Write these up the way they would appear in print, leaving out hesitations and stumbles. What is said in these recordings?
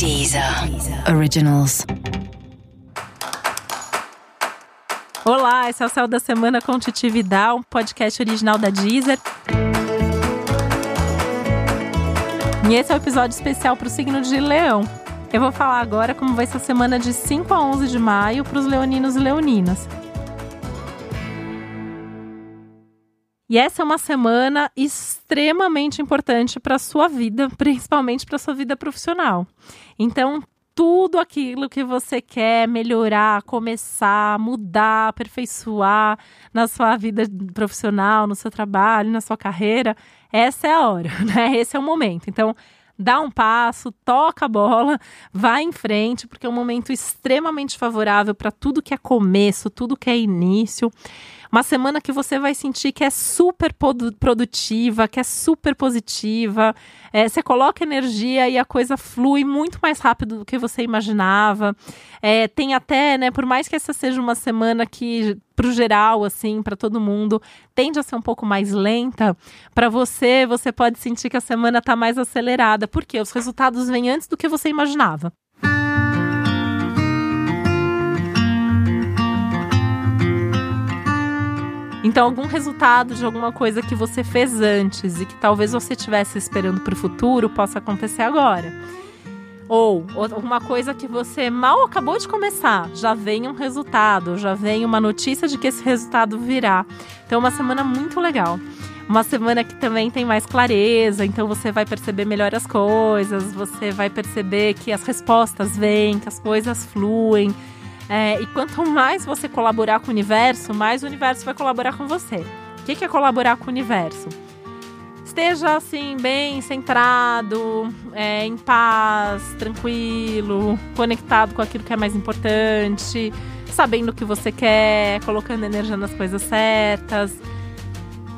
Deezer Originals. Olá, esse é o Céu da Semana com Titi Vidal, um podcast original da Deezer. E esse é o episódio especial para o signo de Leão. Eu vou falar agora como vai ser a semana de 5 a 11 de maio para os leoninos e leoninas. E essa é uma semana extremamente importante para a sua vida, principalmente para a sua vida profissional. Então, tudo aquilo que você quer melhorar, começar, mudar, aperfeiçoar na sua vida profissional, no seu trabalho, na sua carreira, essa é a hora, né? Esse é o momento. Então, dá um passo, toca a bola, vai em frente, porque é um momento extremamente favorável para tudo que é começo, tudo que é início. Uma semana que você vai sentir que é super produtiva, que é super positiva. Você coloca energia e a coisa flui muito mais rápido do que você imaginava. Tem até, né, por mais que essa seja uma semana que, pro geral, assim, para todo mundo, tende a ser um pouco mais lenta, para você pode sentir que a semana está mais acelerada, porque os resultados vêm antes do que você imaginava. Então, algum resultado de alguma coisa que você fez antes e que talvez você estivesse esperando para o futuro possa acontecer agora. Ou alguma coisa que você mal acabou de começar, já vem um resultado, já vem uma notícia de que esse resultado virá. Então, uma semana muito legal. Uma semana que também tem mais clareza, então você vai perceber melhor as coisas, você vai perceber que as respostas vêm, que as coisas fluem. E quanto mais você colaborar com o universo, mais o universo vai colaborar com você. O que é colaborar com o universo? Esteja assim, bem centrado, em paz, tranquilo, conectado com aquilo que é mais importante, sabendo o que você quer, colocando energia nas coisas certas.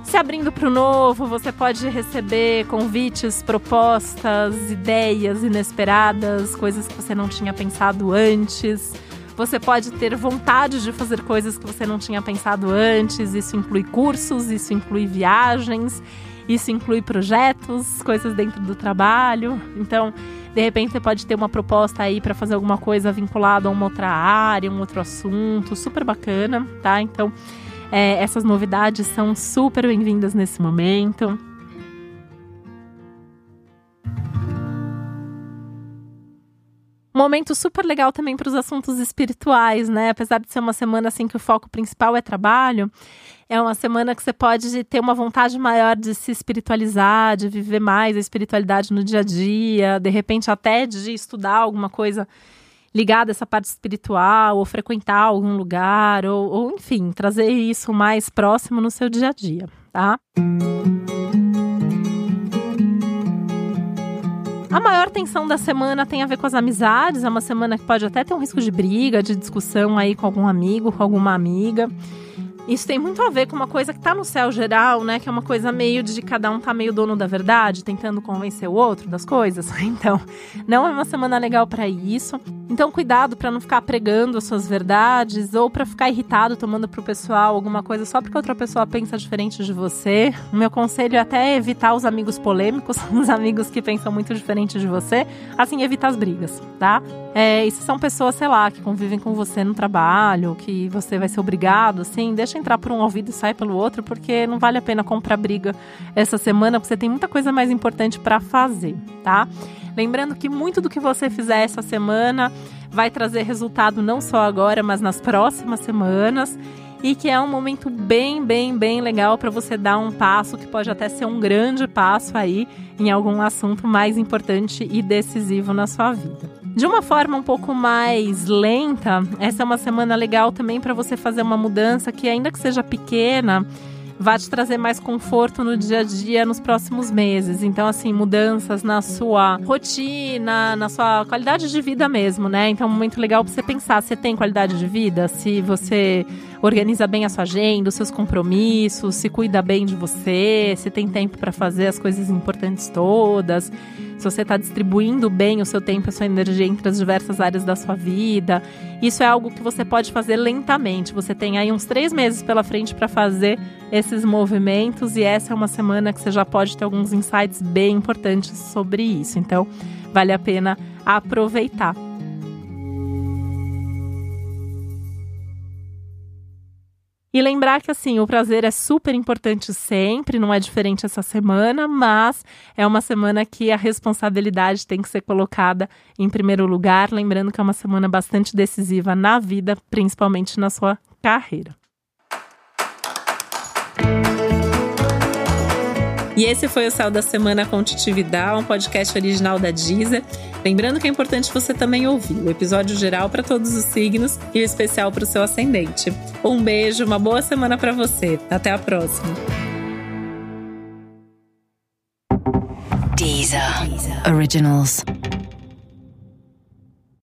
Se abrindo para o novo, você pode receber convites, propostas, ideias inesperadas, coisas que você não tinha pensado antes. Você pode ter vontade de fazer coisas que você não tinha pensado antes. Isso inclui cursos, isso inclui viagens, isso inclui projetos, coisas dentro do trabalho. Então, de repente, você pode ter uma proposta aí para fazer alguma coisa vinculada a uma outra área, um outro assunto. Super bacana, tá? Então, essas novidades são super bem-vindas nesse momento. Momento super legal também para os assuntos espirituais, né? Apesar de ser uma semana assim que o foco principal é trabalho, é uma semana que você pode ter uma vontade maior de se espiritualizar, de viver mais a espiritualidade no dia a dia, de repente até de estudar alguma coisa ligada a essa parte espiritual, ou frequentar algum lugar, ou enfim, trazer isso mais próximo no seu dia a dia, tá? A maior tensão da semana tem a ver com as amizades. É uma semana que pode até ter um risco de briga, de discussão aí com algum amigo, com alguma amiga. Isso tem muito a ver com uma coisa que tá no céu geral, né? Que é uma coisa meio de cada um tá meio dono da verdade, tentando convencer o outro das coisas. Então, não é uma semana legal para isso. Então, cuidado para não ficar pregando as suas verdades ou para ficar irritado tomando pro pessoal alguma coisa só porque outra pessoa pensa diferente de você. O meu conselho é até evitar os amigos polêmicos, os amigos que pensam muito diferente de você, assim, evitar as brigas, tá? E se são pessoas, sei lá, que convivem com você no trabalho, que você vai ser obrigado, assim, deixa entrar por um ouvido e sai pelo outro, porque não vale a pena comprar briga essa semana, porque você tem muita coisa mais importante para fazer, tá? Lembrando que muito do que você fizer essa semana vai trazer resultado não só agora, mas nas próximas semanas, e que é um momento bem, bem, bem legal para você dar um passo, que pode até ser um grande passo aí em algum assunto mais importante e decisivo na sua vida. De uma forma um pouco mais lenta, essa é uma semana legal também para você fazer uma mudança que, ainda que seja pequena, vai te trazer mais conforto no dia a dia nos próximos meses. Então, assim, mudanças na sua rotina, na sua qualidade de vida mesmo, né? Então, é um momento legal para você pensar se você tem qualidade de vida, se você organiza bem a sua agenda, os seus compromissos, se cuida bem de você, se tem tempo para fazer as coisas importantes todas, se você está distribuindo bem o seu tempo e a sua energia entre as diversas áreas da sua vida. Isso é algo que você pode fazer lentamente. Você tem aí uns 3 meses pela frente para fazer esses movimentos, e essa é uma semana que você já pode ter alguns insights bem importantes sobre isso. Então, vale a pena aproveitar. E lembrar que, assim, o prazer é super importante sempre, não é diferente essa semana, mas é uma semana que a responsabilidade tem que ser colocada em primeiro lugar, lembrando que é uma semana bastante decisiva na vida, principalmente na sua carreira. E esse foi o Céu da Semana com Titi Vidal, um podcast original da Deezer. Lembrando que é importante você também ouvir o episódio geral para todos os signos e o especial para o seu ascendente. Um beijo, uma boa semana para você. Até a próxima. Deezer Originals.